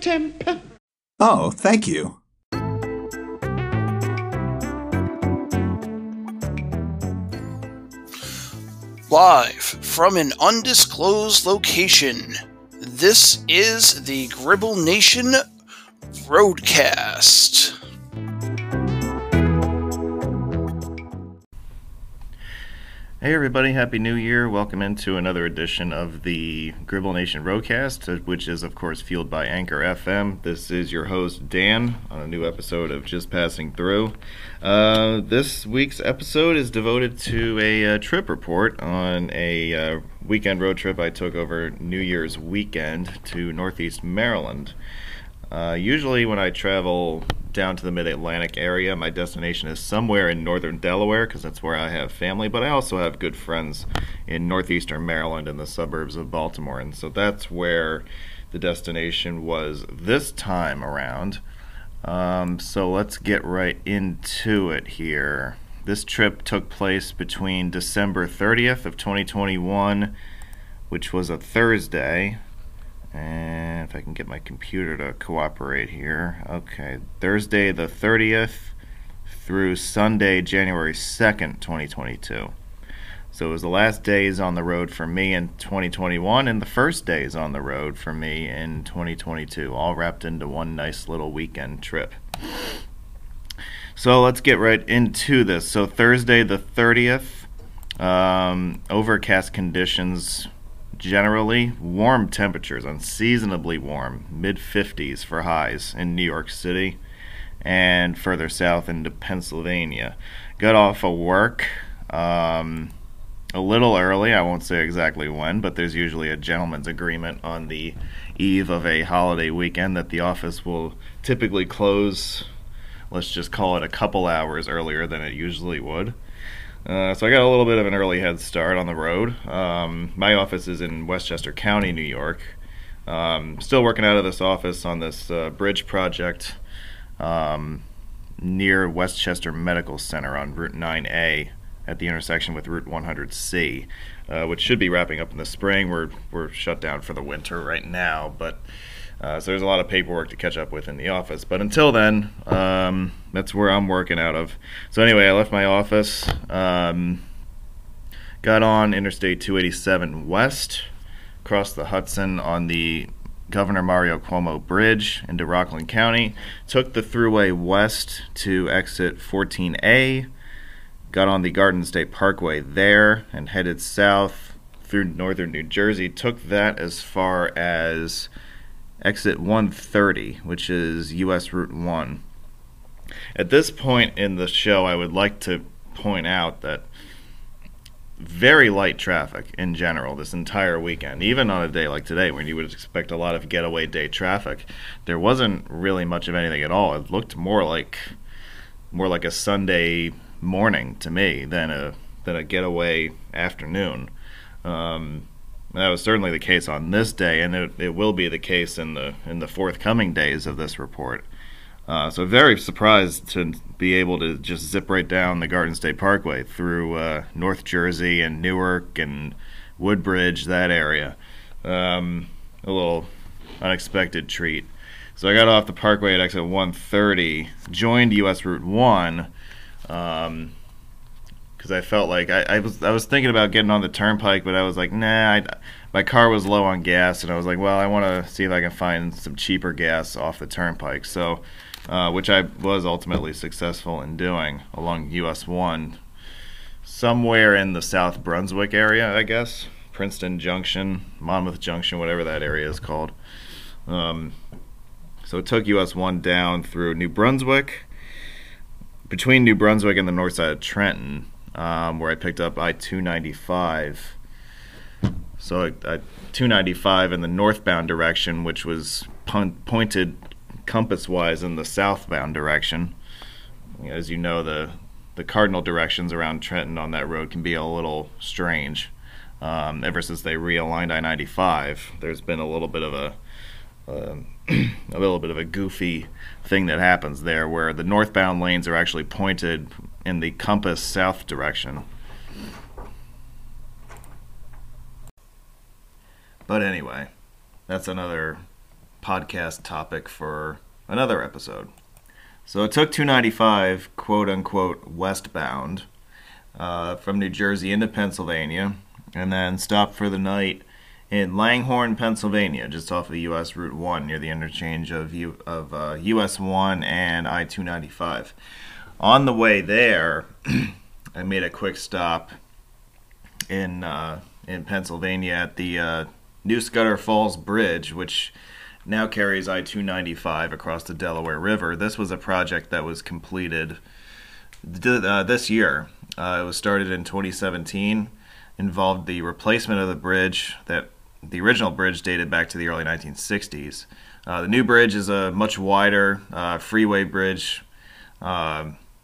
Temper. Oh, thank you. Live from an undisclosed location, this is the Gribble Nation Roadcast. Hey everybody, Happy New Year. Welcome into another edition of the Gribble Nation Roadcast, which is of course fueled by Anchor FM. This is your host Dan on a new episode of Just Passing Through. This week's episode is devoted to a trip report on a weekend road trip I took over New Year's weekend to Northeast Maryland. Usually when I travel down to the mid-Atlantic area, my destination is somewhere in northern Delaware because that's where I have family, but I also have good friends in northeastern Maryland and the suburbs of Baltimore, and so that's where the destination was this time around. So let's get right into it here. This trip took place between December 30th of 2021, which was a Thursday, and if I can get my computer to cooperate here. Okay, Thursday the 30th through Sunday, January 2nd, 2022. So it was the last days on the road for me in 2021 and the first days on the road for me in 2022, all wrapped into one nice little weekend trip. So let's get right into this. So Thursday the 30th, overcast conditions. Generally, warm temperatures, unseasonably warm, mid-50s for highs in New York City and further south into Pennsylvania. Got off of work a little early, I won't say exactly when, but there's usually a gentleman's agreement on the eve of a holiday weekend that the office will typically close, let's just call it a couple hours earlier than it usually would. So I got a little bit of an early head start on the road. My office is in Westchester County, New York. Still working out of this office on this bridge project near Westchester Medical Center on Route 9A at the intersection with Route 100C, which should be wrapping up in the spring. We're shut down for the winter right now, but so there's a lot of paperwork to catch up with in the office. But until then, that's where I'm working out of. So anyway, I left my office, got on Interstate 287 West, crossed the Hudson on the Governor Mario Cuomo Bridge into Rockland County, took the Thruway West to exit 14A, got on the Garden State Parkway there, and headed south through northern New Jersey. Took that as far as exit 130, which is U.S. Route 1. At this point in the show, I would like to point out that very light traffic in general this entire weekend, even on a day like today when you would expect a lot of getaway day traffic. There wasn't really much of anything at all. It looked more like a Sunday morning to me than a getaway afternoon. That was certainly the case on this day, and it will be the case in the forthcoming days of this report. So very surprised to be able to just zip right down the Garden State Parkway through North Jersey and Newark and Woodbridge, that area. A little unexpected treat. So I got off the parkway at exit 130, joined U.S. Route 1, because I felt like I was thinking about getting on the turnpike, but I was like, nah, my car was low on gas, and I was like, well, I want to see if I can find some cheaper gas off the turnpike. So, which I was ultimately successful in doing along US 1, somewhere in the South Brunswick area, I guess, Princeton Junction, Monmouth Junction, whatever that area is called. So it took US 1 down through New Brunswick, between New Brunswick and the north side of Trenton, where I picked up I-295. So I-295 in the northbound direction, which was pointed compass-wise in the southbound direction. As you know, the cardinal directions around Trenton on that road can be a little strange. Ever since they realigned I-95, there's been a little bit of a goofy thing that happens there, where the northbound lanes are actually pointed in the compass south direction. But anyway, that's another podcast topic for another episode. So it took 295, quote-unquote, westbound from New Jersey into Pennsylvania, and then stopped for the night in Langhorne, Pennsylvania, just off of U.S. Route 1, near the interchange of U.S. 1 and I-295. On the way there, I made a quick stop in Pennsylvania at the New Scudder Falls Bridge, which now carries I-295 across the Delaware River. This was a project that was completed this year. It was started in 2017, involved the replacement of the bridge. That the original bridge dated back to the early 1960s. The new bridge is a much wider freeway bridge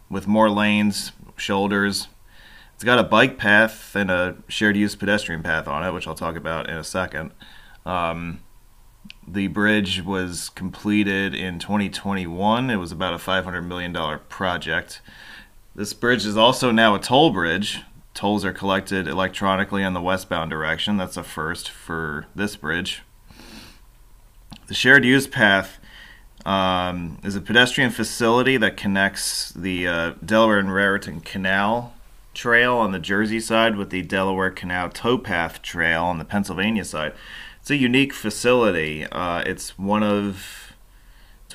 with more lanes, shoulders. It's got a bike path and a shared-use pedestrian path on it, which I'll talk about in a second. The bridge was completed in 2021. It was about a $500 million project. This bridge is also now a toll bridge. Tolls are collected electronically in the westbound direction. That's a first for this bridge. The shared-use path is a pedestrian facility that connects the Delaware and Raritan Canal Trail on the Jersey side with the Delaware Canal Towpath Trail on the Pennsylvania side. It's a unique facility. It's one of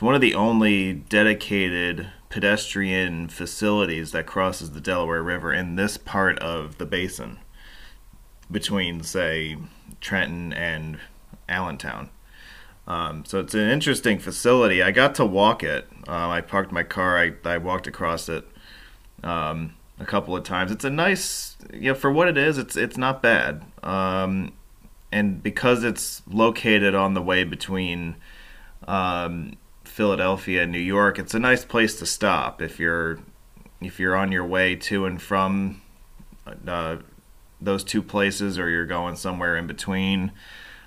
the only dedicated pedestrian facilities that crosses the Delaware River in this part of the basin between, say, Trenton and Allentown. So it's an interesting facility. I got to walk it. I parked my car. I walked across it a couple of times. It's a nice, for what it is, it's not bad. And because it's located on the way between Philadelphia and New York, it's a nice place to stop if you're on your way to and from those two places, or you're going somewhere in between.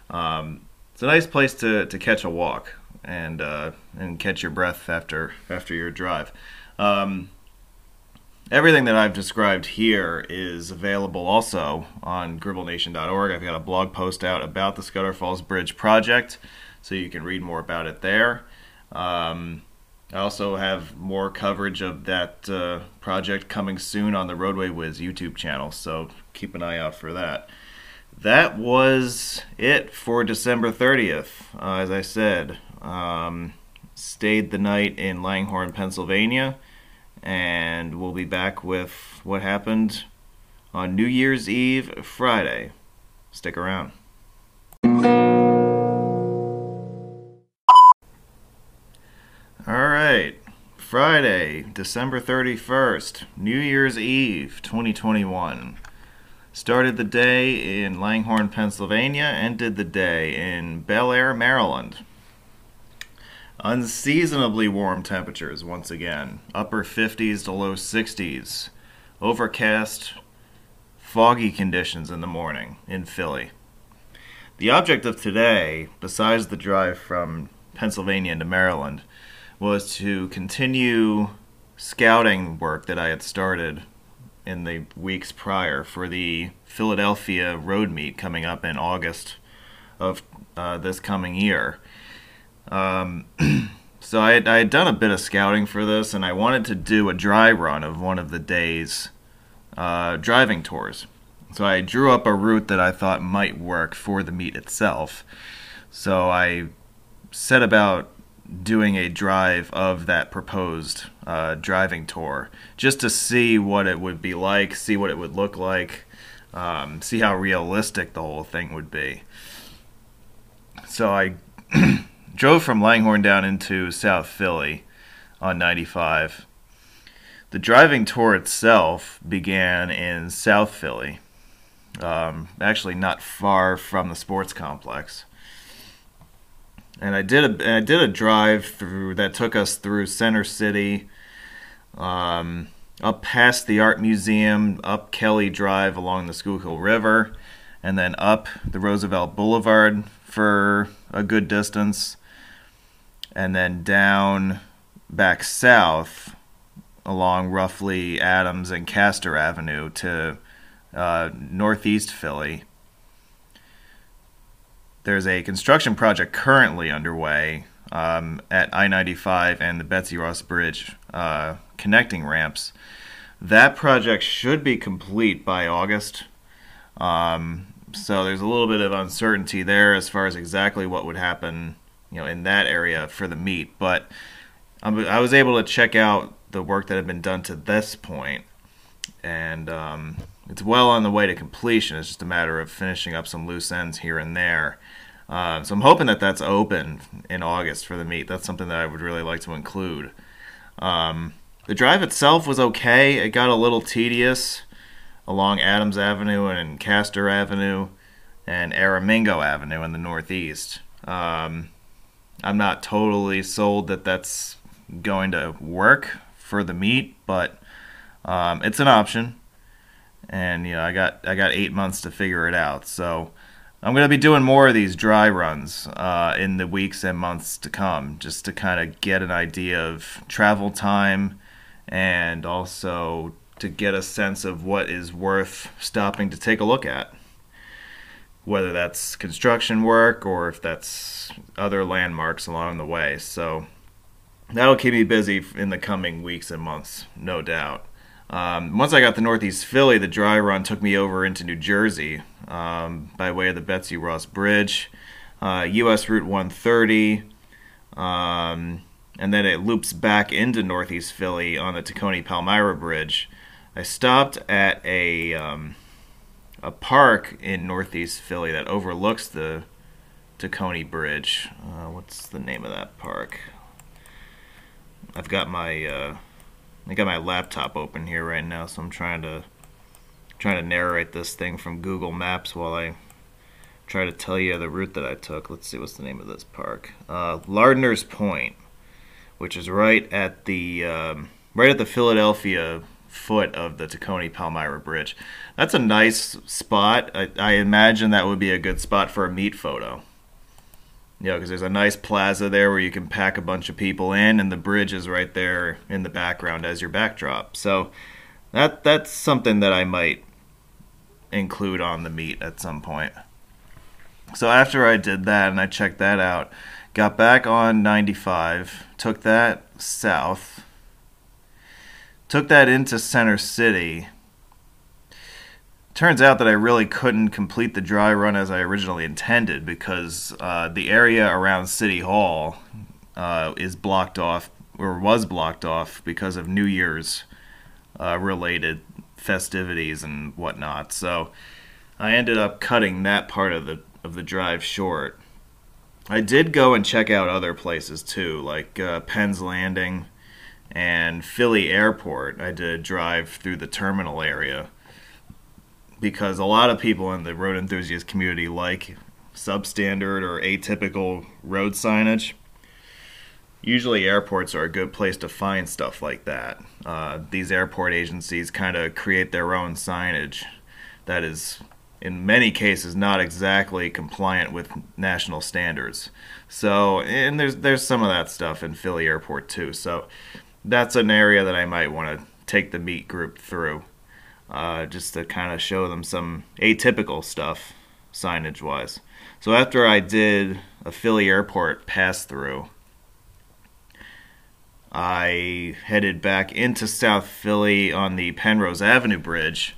It's a nice place to catch a walk and catch your breath after your drive. Everything that I've described here is available also on GribbleNation.org. I've got a blog post out about the Scudder Falls Bridge project, so you can read more about it there. I also have more coverage of that project coming soon on the RoadwayWiz YouTube channel, so keep an eye out for that. That was it for December 30th. As I said, stayed the night in Langhorne, Pennsylvania, and we'll be back with what happened on New Year's Eve Friday. Stick around. All right, Friday, December 31st, New Year's Eve, 2021. Started the day in Langhorne, Pennsylvania, ended the day in Bel Air, Maryland. Unseasonably warm temperatures once again. Upper 50s to low 60s. Overcast, foggy conditions in the morning in Philly. The object of today, besides the drive from Pennsylvania into Maryland, was to continue scouting work that I had started in the weeks prior for the Philadelphia Road Meet coming up in August of this coming year. So I had done a bit of scouting for this, and I wanted to do a dry run of one of the day's driving tours. So I drew up a route that I thought might work for the meet itself. So I set about doing a drive of that proposed driving tour, just to see what it would be like, see what it would look like, see how realistic the whole thing would be. So I drove from Langhorne down into South Philly on 95. The driving tour itself began in South Philly, actually not far from the sports complex. And I did a drive through that took us through Center City, up past the Art Museum, up Kelly Drive along the Schuylkill River, and then up the Roosevelt Boulevard for a good distance, and then down back south along roughly Adams and Castor Avenue to northeast Philly. There's a construction project currently underway at I-95 and the Betsy Ross Bridge connecting ramps. That project should be complete by August. So there's a little bit of uncertainty there as far as exactly what would happen, you know, in that area for the meet. But I was able to check out the work that had been done to this point, and it's well on the way to completion. It's just a matter of finishing up some loose ends here and there. So I'm hoping that that's open in August for the meet. That's something that I would really like to include. The drive itself was okay. It got a little tedious along Adams Avenue and Castor Avenue and Aramingo Avenue in the northeast. I'm not totally sold that that's going to work for the meet, but it's an option. And, you know, I got 8 months to figure it out. So I'm going to be doing more of these dry runs in the weeks and months to come, just to kind of get an idea of travel time and also to get a sense of what is worth stopping to take a look at, whether that's construction work or if that's other landmarks along the way. So that'll keep me busy in the coming weeks and months, no doubt. Once I got to Northeast Philly, the dry run took me over into New Jersey by way of the Betsy Ross Bridge, U.S. Route 130, and then it loops back into Northeast Philly on the Tacony-Palmyra Bridge. I stopped at a park in Northeast Philly that overlooks the Tacony Bridge. What's the name of that park? I've got my laptop open here right now, so I'm trying to narrate this thing from Google Maps while I try to tell you the route that I took. Let's see, what's the name of this park? Lardner's Point, which is right at the Philadelphia foot of the Tacony-Palmyra Bridge. That's a nice spot. I imagine that would be a good spot for a meet photo. You know, because there's a nice plaza there where you can pack a bunch of people in, and the bridge is right there in the background as your backdrop. So that's something that I might include on the meet at some point. So after I did that and I checked that out, got back on 95, took that south, took that into Center City. Turns out that I really couldn't complete the dry run as I originally intended because the area around City Hall is blocked off, or was blocked off, because of New Year's related festivities and whatnot. So I ended up cutting that part of the drive short. I did go and check out other places too, like Penn's Landing and Philly Airport. I did a drive through the terminal area, because a lot of people in the road enthusiast community like substandard or atypical road signage. Usually airports are a good place to find stuff like that. These airport agencies kind of create their own signage that is, in many cases, not exactly compliant with national standards. So, and there's some of that stuff in Philly Airport too. So that's an area that I might want to take the meet group through. Just to kind of show them some atypical stuff, signage-wise. So after I did a Philly Airport pass-through, I headed back into South Philly on the Penrose Avenue Bridge,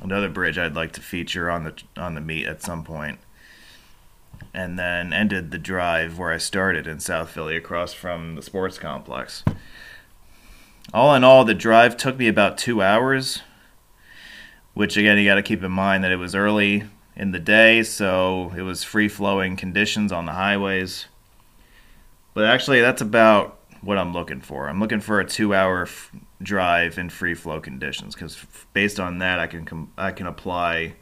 another bridge I'd like to feature on the meet at some point, and then ended the drive where I started in South Philly across from the sports complex. All in all, the drive took me about 2 hours, which, again, you got to keep in mind that it was early in the day, so it was free-flowing conditions on the highways. But actually, that's about what I'm looking for. I'm looking for a 2 hour drive in free-flow conditions, because based on that, I can apply,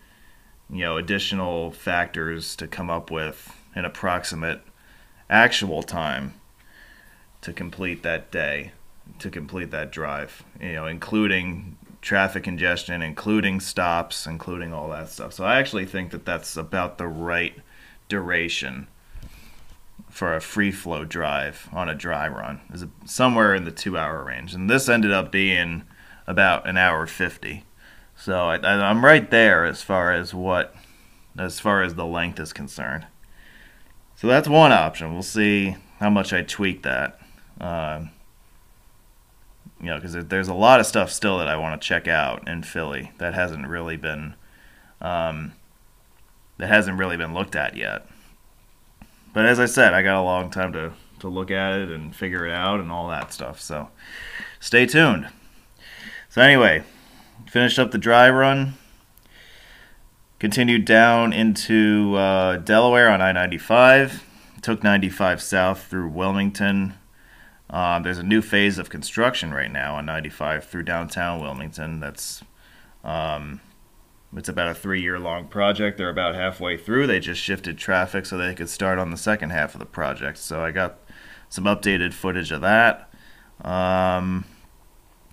you know, additional factors to come up with an approximate actual time to complete that day, to complete that drive, you know, including traffic congestion, including stops, including all that stuff. So I actually think that that's about the right duration for a free flow drive on a dry run, is somewhere in the 2 hour range. And this ended up being about 1 hour 50. So I'm right there as far as what as far as the length is concerned. So that's one option. We'll see how much I tweak that. You know, because there's a lot of stuff still that I want to check out in Philly that hasn't really been looked at yet. But as I said, I got a long time to look at it and figure it out and all that stuff. So stay tuned. So anyway, finished up the dry run. Continued down into Delaware on I-95. Took 95 south through Wilmington. There's a new phase of construction right now on 95 through downtown Wilmington. That's it's about a 3-year-long project. They're about halfway through. They just shifted traffic so they could start on the second half of the project. So I got some updated footage of that.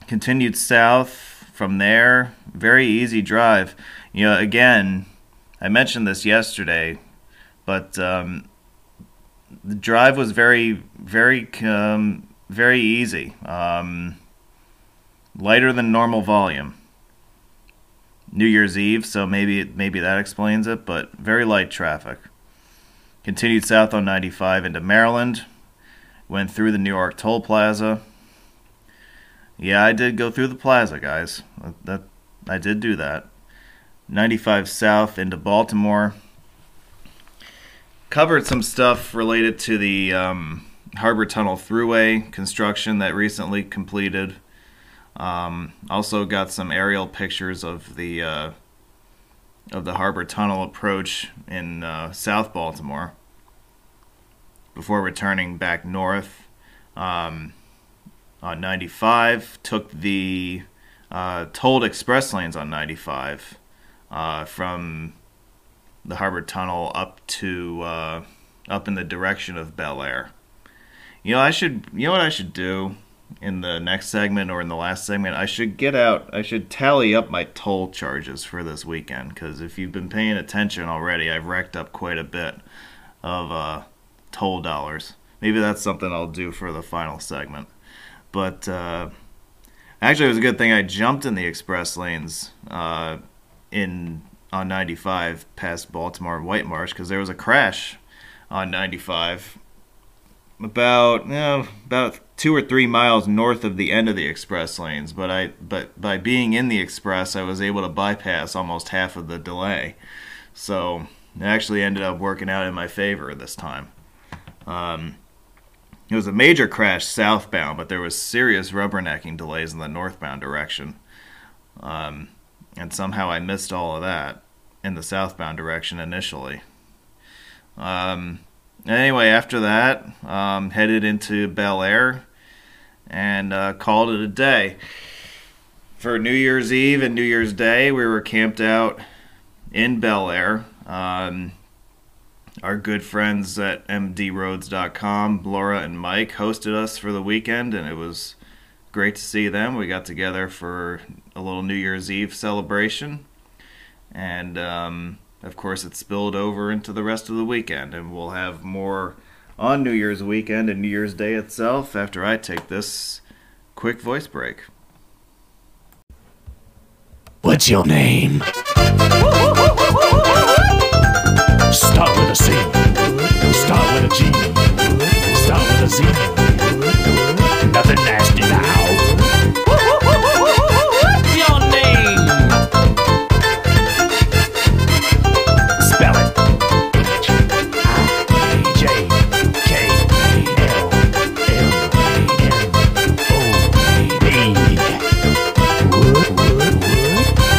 Continued south. From there, very easy drive. You know, again, I mentioned this yesterday, but the drive was very easy. Lighter than normal volume. New Year's Eve, so maybe that explains it, but very light traffic. Continued south on 95 into Maryland. Went through the New York Toll Plaza. Yeah, I did go through the plaza, guys. That I did do that. 95 south into Baltimore. Covered some stuff related to the Harbor Tunnel Thruway construction that recently completed. Also got some aerial pictures of the Harbor Tunnel approach in South Baltimore before returning back north. On 95, took the tolled express lanes on 95 from the Harbor Tunnel up in the direction of Bel Air. You know what I should do in the next segment or in the last segment? I should tally up my toll charges for this weekend, because if you've been paying attention already, I've racked up quite a bit of toll dollars. Maybe that's something I'll do for the final segment. But actually, it was a good thing I jumped in the express lanes on 95 past Baltimore and White Marsh, because there was a crash on 95 about 2 or 3 miles north of the end of the express lanes. But by being in the express, I was able to bypass almost half of the delay. So it actually ended up working out in my favor this time. It was a major crash southbound, but there was serious rubbernecking delays in the northbound direction. And somehow I missed all of that in the southbound direction initially. Anyway, after that, headed into Bel Air and called it a day. For New Year's Eve and New Year's Day, we were camped out in Bel Air. Our good friends at mdroads.com, Laura and Mike, hosted us for the weekend, and it was great to see them. We got together for a little New Year's Eve celebration, and of course it spilled over into the rest of the weekend, and we'll have more on New Year's weekend and New Year's Day itself after I take this quick voice break. What's your name? Start with a C, start with a G, start with a Z, nothing nasty now. What's your name? Spell it. IJKLLMNOB.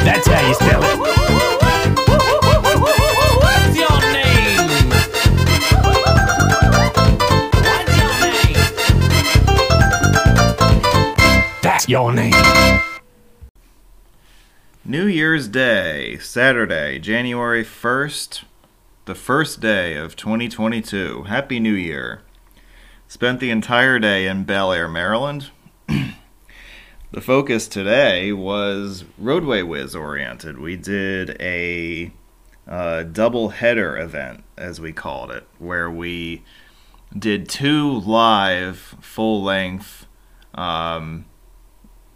That's how you spell it. Your name. New Year's Day, Saturday, January 1st, the first day of 2022. Happy New Year. Spent the entire day in Bel Air, Maryland. The focus today was RoadwayWiz oriented. We did a double header event, as we called it, where we did 2 live full length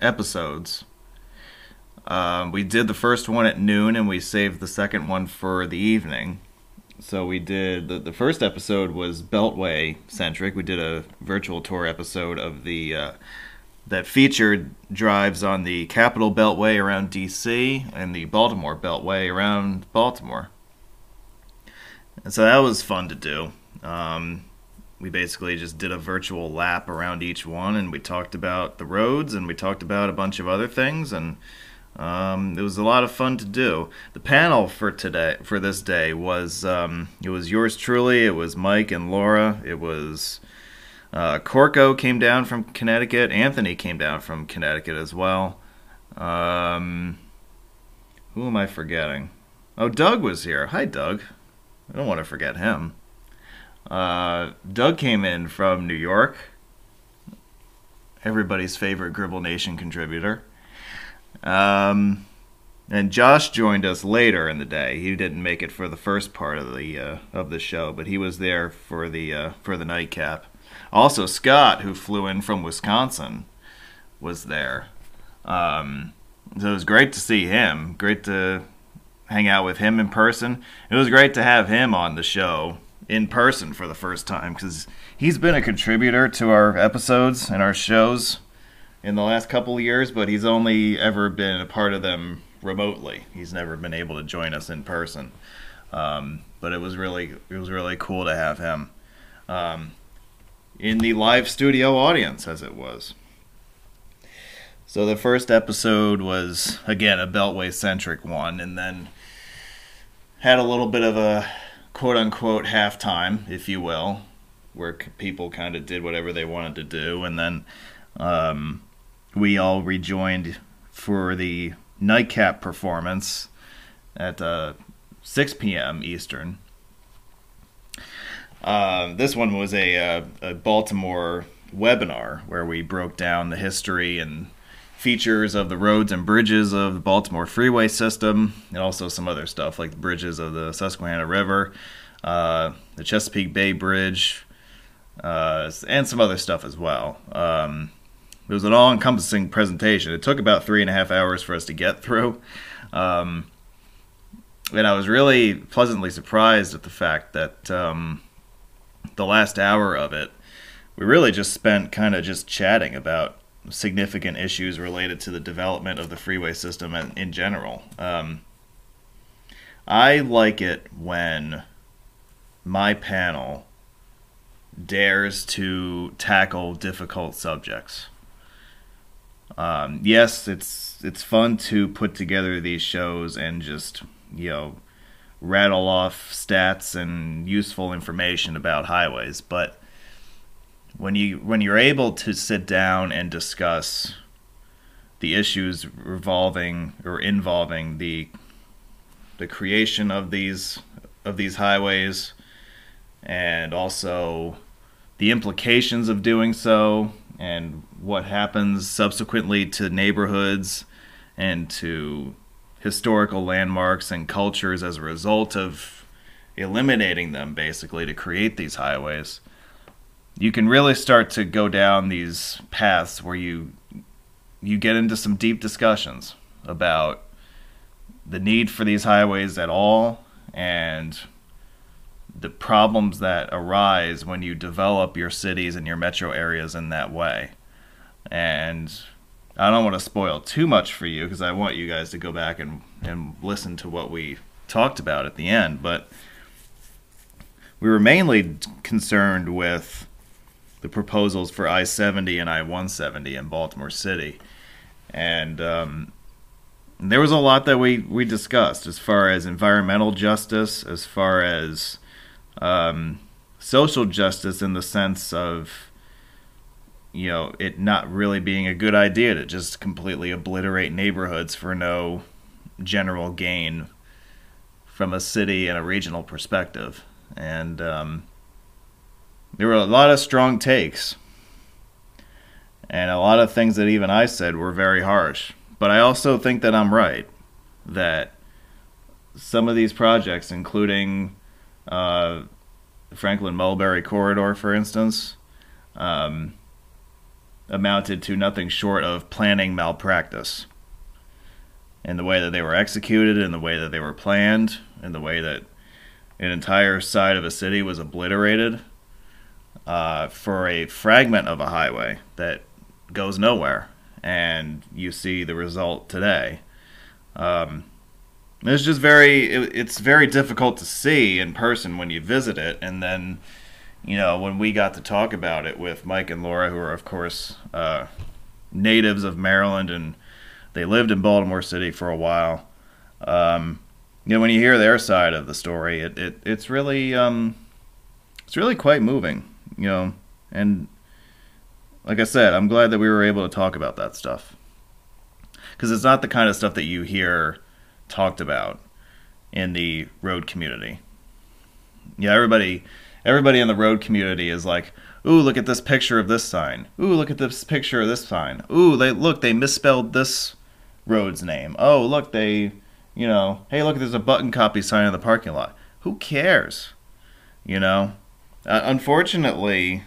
episodes We did the first one at noon, and we saved the second one for the evening. So we did, the first episode was Beltway-centric. We did a virtual tour episode of the, that featured drives on the Capitol Beltway around D.C. and the Baltimore Beltway around Baltimore. And so that was fun to do. We basically just did a virtual lap around each one, and we talked about the roads, and we talked about a bunch of other things, and it was a lot of fun to do. The panel for this day was it was yours truly, it was Mike and Laura, it was Corco came down from Connecticut, Anthony came down from Connecticut as well. Who am I forgetting? Oh, Doug was here. Hi, Doug. I don't want to forget him. Doug came in from New York, everybody's favorite Gribble Nation contributor. And Josh joined us later in the day. He didn't make it for the first part of the show, but he was there for the nightcap. Also, Scott, who flew in from Wisconsin, was there. So it was great to see him. Great to hang out with him in person. It was great to have him on the show in person for the first time, because he's been a contributor to our episodes and our shows in the last couple of years, but he's only ever been a part of them remotely. He's never been able to join us in person. But it was really cool to have him in the live studio audience, as it was. So the first episode was, again, a Beltway-centric one, and then had a little bit of a quote-unquote halftime, if you will, where people kind of did whatever they wanted to do, and then we all rejoined for the nightcap performance at 6 p.m. Eastern. This one was a Baltimore webinar where we broke down the history and features of the roads and bridges of the Baltimore freeway system, and also some other stuff like the bridges of the Susquehanna River, the Chesapeake Bay Bridge, and some other stuff as well. It was an all-encompassing presentation. It took about 3.5 hours for us to get through. And I was really pleasantly surprised at the fact that the last hour of it, we really just spent kind of just chatting about significant issues related to the development of the freeway system in general. I like it when my panel dares to tackle difficult subjects. Yes, it's fun to put together these shows and just, you know, rattle off stats and useful information about highways, but when you're able to sit down and discuss the issues involving the creation of these highways, and also the implications of doing so, and what happens subsequently to neighborhoods and to historical landmarks and cultures as a result of eliminating them, basically, to create these highways, you can really start to go down these paths where you get into some deep discussions about the need for these highways at all, and the problems that arise when you develop your cities and your metro areas in that way. And I don't want to spoil too much for you, because I want you guys to go back and listen to what we talked about at the end, but we were mainly concerned with the proposals for I-70 and I-170 in Baltimore City. And there was a lot that we discussed as far as environmental justice, as far as social justice, in the sense of, you know, it not really being a good idea to just completely obliterate neighborhoods for no general gain from a city and a regional perspective. And there were a lot of strong takes, and a lot of things that even I said were very harsh. But I also think that I'm right, that some of these projects, including the Franklin Mulberry Corridor, for instance, amounted to nothing short of planning malpractice. and the way that they were executed and the way that they were planned and the way that an entire side of a city was obliterated for a fragment of a highway that goes nowhere. And you see the result today. It's just it's very difficult to see in person when you visit it. And then, you know, when we got to talk about it with Mike and Laura, who are, of course, natives of Maryland, and they lived in Baltimore City for a while. You know, when you hear their side of the story, it's really quite moving, you know, and like I said, I'm glad that we were able to talk about that stuff, because it's not the kind of stuff that you hear talked about in the road community. Yeah, everybody in the road community is like, ooh, look at this picture of this sign. Ooh, look at this picture of this sign. Ooh, they misspelled this road's name. Oh, look, hey, look, there's a button copy sign in the parking lot. Who cares? You know? Unfortunately,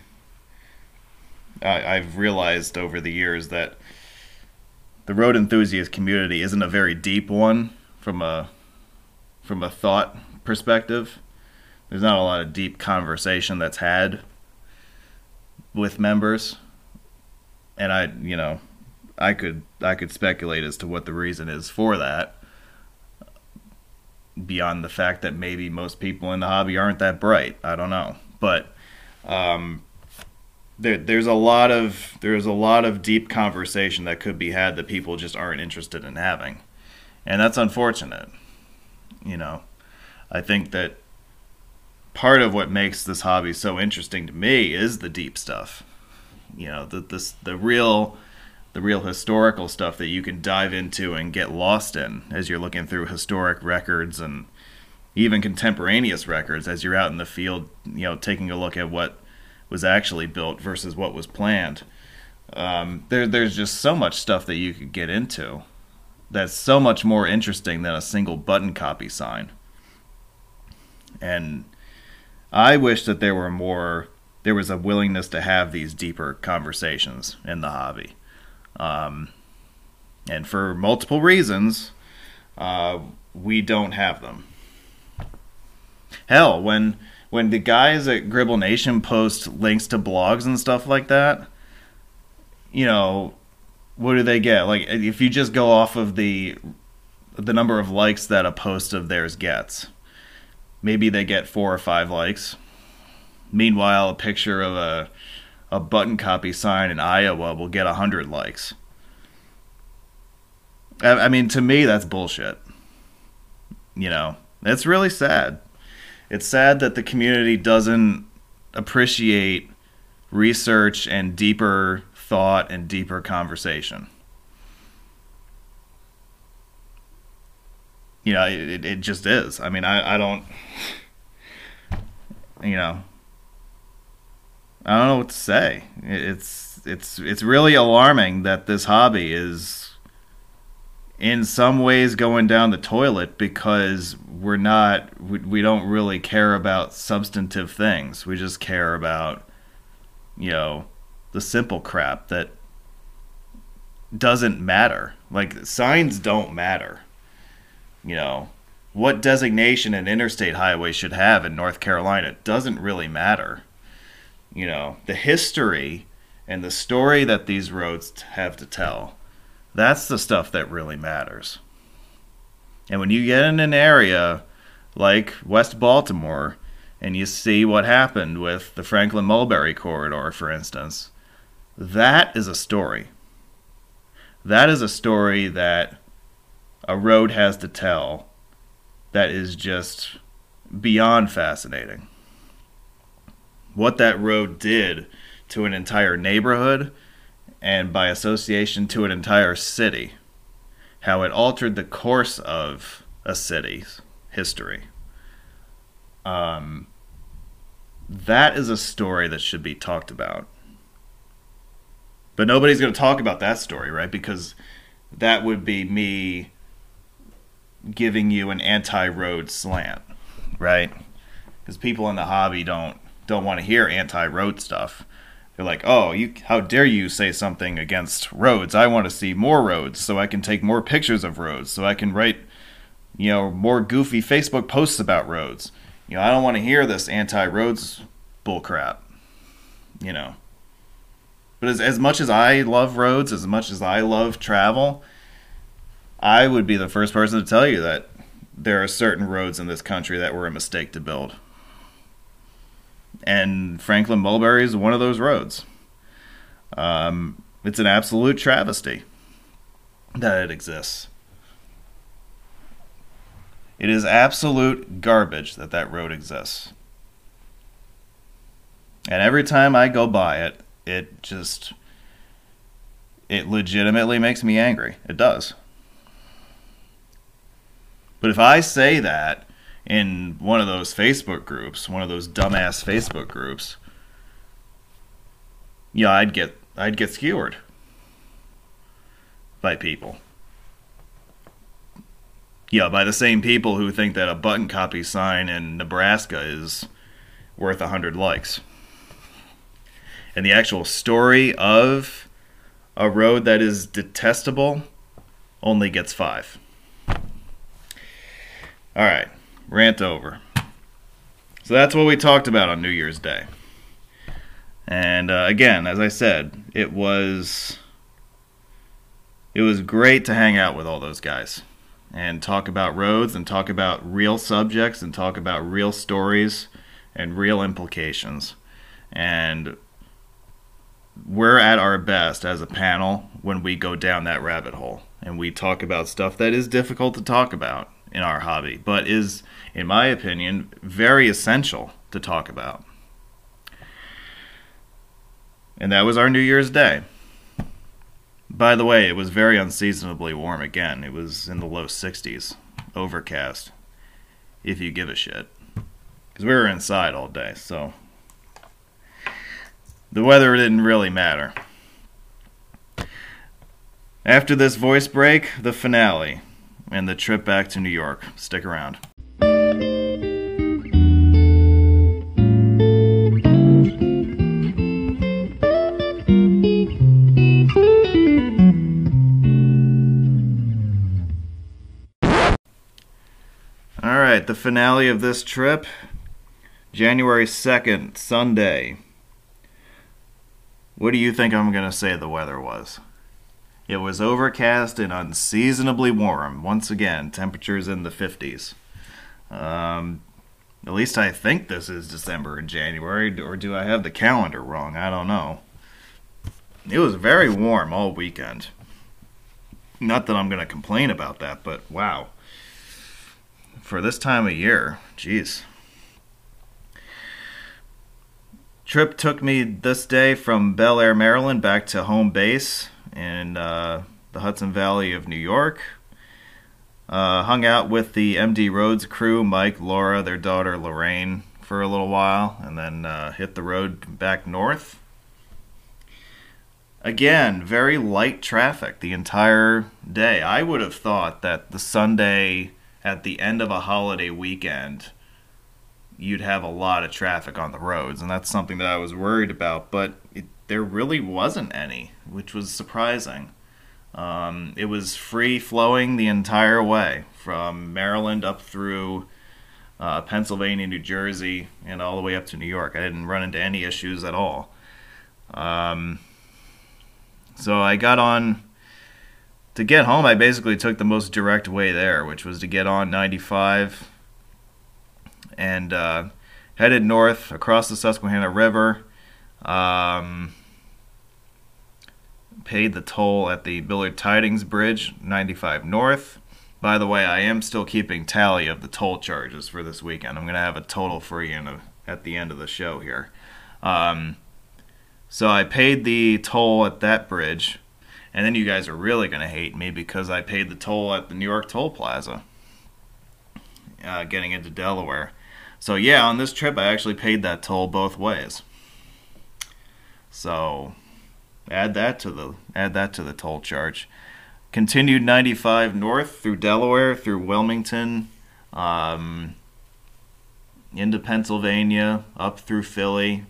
I've realized over the years that the road enthusiast community isn't a very deep one from a thought perspective. There's not a lot of deep conversation that's had with members, and I could speculate as to what the reason is for that, beyond the fact that maybe most people in the hobby aren't that bright. I don't know, but There's a lot of deep conversation that could be had that people just aren't interested in having, and that's unfortunate. You know, I think that part of what makes this hobby so interesting to me is the deep stuff. You know, the real historical stuff that you can dive into and get lost in as you're looking through historic records and even contemporaneous records as you're out in the field. You know, taking a look at what was actually built versus what was planned. There's just so much stuff that you could get into that's so much more interesting than a single button copy sign. And I wish that there was a willingness to have these deeper conversations in the hobby. And for multiple reasons, we don't have them. Hell, when the guys at Gribble Nation post links to blogs and stuff like that, you know, what do they get? Like, if you just go off of the number of likes that a post of theirs gets, maybe they get 4 or 5 likes. Meanwhile, a picture of a button copy sign in Iowa will get 100 likes. I mean, to me, that's bullshit. You know, that's really sad. It's sad that the community doesn't appreciate research and deeper thought and deeper conversation. You know, it just is. I mean, I don't, you know, I don't know what to say. It's really alarming that this hobby is in some ways going down the toilet because we don't really care about substantive things. We just care about, you know, the simple crap that doesn't matter. Like, signs don't matter. You know, what designation an interstate highway should have in North Carolina doesn't really matter. You know, the history and the story that these roads have to tell, that's the stuff that really matters. And when you get in an area like West Baltimore and you see what happened with the Franklin Mulberry Corridor, for instance, that is a story. That is a story that a road has to tell that is just beyond fascinating. What that road did to an entire neighborhood, and by association to an entire city, how it altered the course of a city's history. That is a story that should be talked about. But nobody's going to talk about that story, right? Because that would be me giving you an anti-road slant, right? Because people in the hobby don't want to hear anti-road stuff. They're like, oh, you, how dare you say something against roads? I want to see more roads so I can take more pictures of roads, so I can write, you know, more goofy Facebook posts about roads. You know, I don't want to hear this anti-roads bullcrap, you know. But as much as I love roads, as much as I love travel, I would be the first person to tell you that there are certain roads in this country that were a mistake to build. And Franklin Mulberry is one of those roads. It's an absolute travesty that it exists. It is absolute garbage that that road exists. And every time I go by it, it legitimately makes me angry. It does. But if I say that in one of those Facebook groups, one of those dumbass Facebook groups, yeah, I'd get skewered by people. Yeah, by the same people who think that a button copy sign in Nebraska is worth 100 likes. And the actual story of a road that is detestable only gets 5. All right, rant over. So that's what we talked about on New Year's Day. And again, as I said, it was great to hang out with all those guys and talk about roads and talk about real subjects and talk about real stories and real implications. And we're at our best as a panel when we go down that rabbit hole and we talk about stuff that is difficult to talk about in our hobby, but is, in my opinion, very essential to talk about. And that was our New Year's Day. By the way, it was very unseasonably warm again. It was in the low 60s, overcast, if you give a shit. Because we were inside all day, so the weather didn't really matter. After this voice break, the finale and the trip back to New York. Stick around. All right, the finale of this trip, January 2nd, Sunday. What do you think I'm going to say the weather was? It was overcast and unseasonably warm. Once again, temperatures in the 50s. At least I think this is December and January, or do I have the calendar wrong? I don't know. It was very warm all weekend. Not that I'm going to complain about that, but wow. For this time of year, geez. Trip took me this day from Bel Air, Maryland, back to home base in the Hudson Valley of New York. Hung out with the MD Roads crew, Mike, Laura, their daughter Lorraine, for a little while, and then hit the road back north. Again, very light traffic the entire day. I would have thought that the Sunday at the end of a holiday weekend, you'd have a lot of traffic on the roads, and that's something that I was worried about, but there really wasn't any, which was surprising. It was free-flowing the entire way, from Maryland up through Pennsylvania, New Jersey, and all the way up to New York. I didn't run into any issues at all. So I got on. To get home, I basically took the most direct way there, which was to get on 95 and headed north across the Susquehanna River. Paid the toll at the Millard Tidings Bridge, 95 North. By the way, I am still keeping tally of the toll charges for this weekend. I'm going to have a total for you at the end of the show here. So I paid the toll at that bridge, and then you guys are really going to hate me because I paid the toll at the New York Toll Plaza. Getting into Delaware. So yeah, on this trip I actually paid that toll both ways. So add that to the toll charge. Continued 95 north through Delaware, through Wilmington, into Pennsylvania, up through Philly,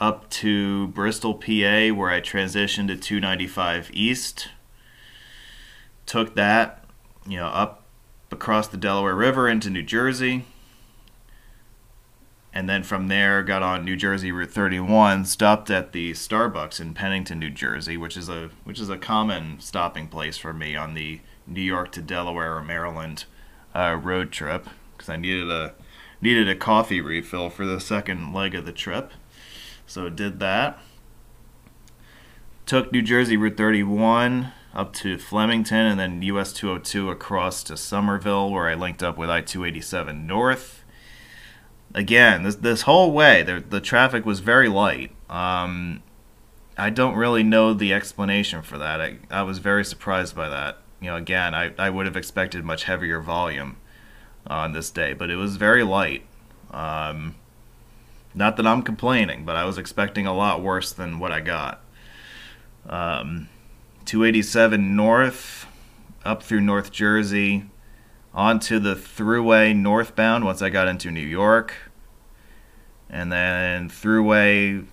up to Bristol, PA, where I transitioned to 295 East. Took that, up across the Delaware River into New Jersey. And then from there, got on New Jersey Route 31, stopped at the Starbucks in Pennington, New Jersey, which is a common stopping place for me on the New York to Delaware or Maryland road trip, because I needed a coffee refill for the second leg of the trip. So did that. Took New Jersey Route 31 up to Flemington, and then US 202 across to Somerville, where I linked up with I-287 North. Again, this whole way, the traffic was very light. I don't really know the explanation for that. I was very surprised by that. Again, I would have expected much heavier volume on this day, but it was very light. Not that I'm complaining, but I was expecting a lot worse than what I got. 287 North, up through North Jersey, onto the Thruway northbound once I got into New York. And then Thruway,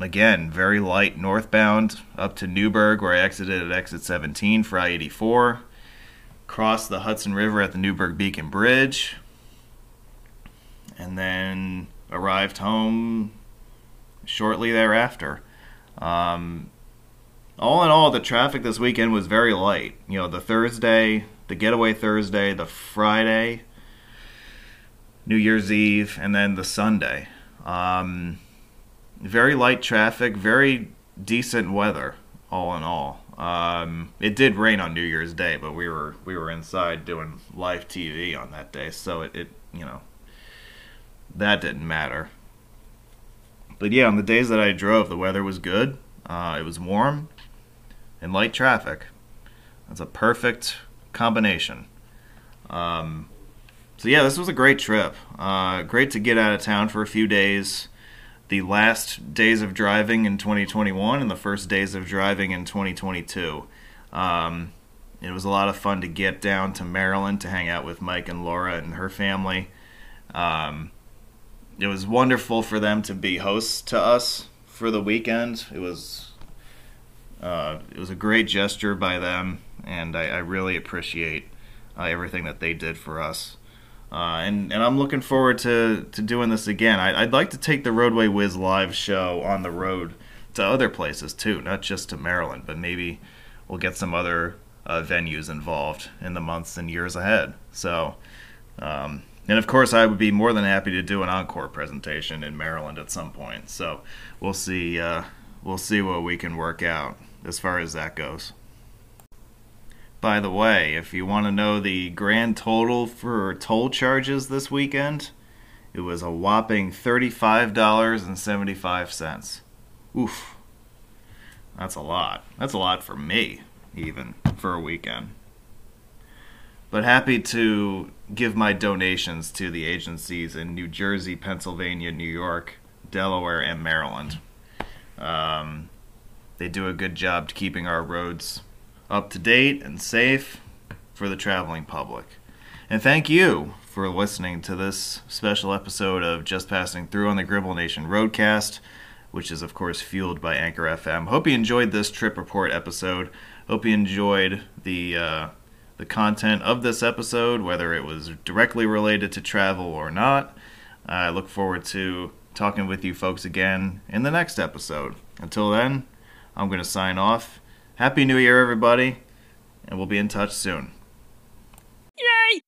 again, very light northbound, up to Newburgh, where I exited at exit 17 for I-84. Crossed the Hudson River at the Newburgh Beacon Bridge. And then arrived home shortly thereafter. All in all, the traffic this weekend was very light. The Thursday, the getaway Thursday, the Friday, New Year's Eve, and then the Sunday. Very light traffic, very decent weather, all in all. It did rain on New Year's Day, but we were inside doing live TV on that day, so it that didn't matter. But yeah, on the days that I drove, the weather was good. It was warm and light traffic. That's a perfect combination. So yeah, this was a great trip. Great to get out of town for a few days. The last days of driving in 2021 and the first days of driving in 2022. It was a lot of fun to get down to Maryland to hang out with Mike and Laura and her family. It was wonderful for them to be hosts to us for the weekend. It was a great gesture by them, and I really appreciate everything that they did for us. And I'm looking forward to doing this again. I'd like to take the Roadway Wiz live show on the road to other places too, not just to Maryland, but maybe we'll get some other venues involved in the months and years ahead. So, and of course, I would be more than happy to do an encore presentation in Maryland at some point. So we'll see what we can work out as far as that goes. By the way, if you want to know the grand total for toll charges this weekend, it was a whopping $35.75. Oof. That's a lot. That's a lot for me, even, for a weekend. But happy to give my donations to the agencies in New Jersey, Pennsylvania, New York, Delaware, and Maryland. They do a good job keeping our roads up to date and safe for the traveling public. And thank you for listening to this special episode of Just Passing Through on the Gribble Nation Roadcast, which is of course fueled by Anchor FM. Hope you enjoyed this trip report episode. Hope you enjoyed the content of this episode, whether it was directly related to travel or not. I look forward to talking with you folks again in the next episode. Until then, I'm going to sign off. Happy New Year, everybody, and we'll be in touch soon. Yay!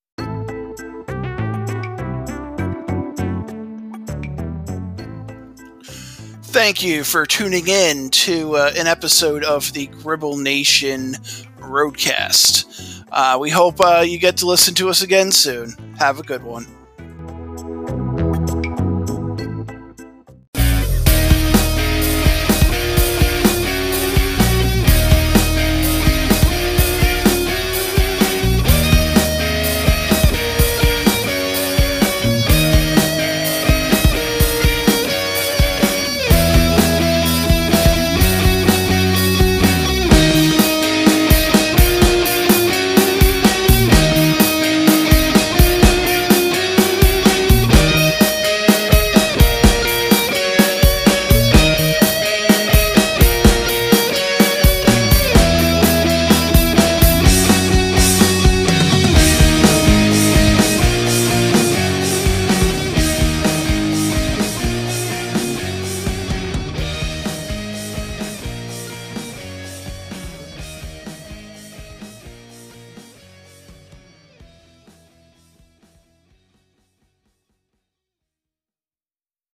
Thank you for tuning in to an episode of the Gribble Nation Roadcast. We hope you get to listen to us again soon. Have a good one.